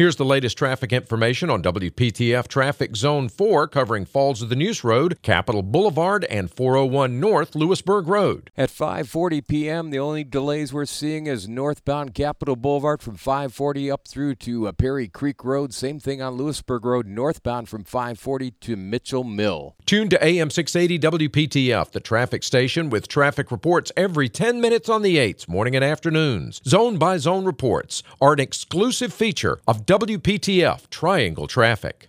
Here's the latest traffic information on WPTF Traffic Zone 4, covering Falls of the Neuse Road, Capitol Boulevard, and 401 North Lewisburg Road. At 5:40 p.m., the only delays we're seeing is northbound Capitol Boulevard from 540 up through to Perry Creek Road. Same thing on Lewisburg Road, northbound from 540 to Mitchell Mill. Tune to AM680 WPTF, the traffic station, with traffic reports every 10 minutes on the 8s, morning and afternoons. Zone-by-zone reports are an exclusive feature of WPTF Triangle Traffic.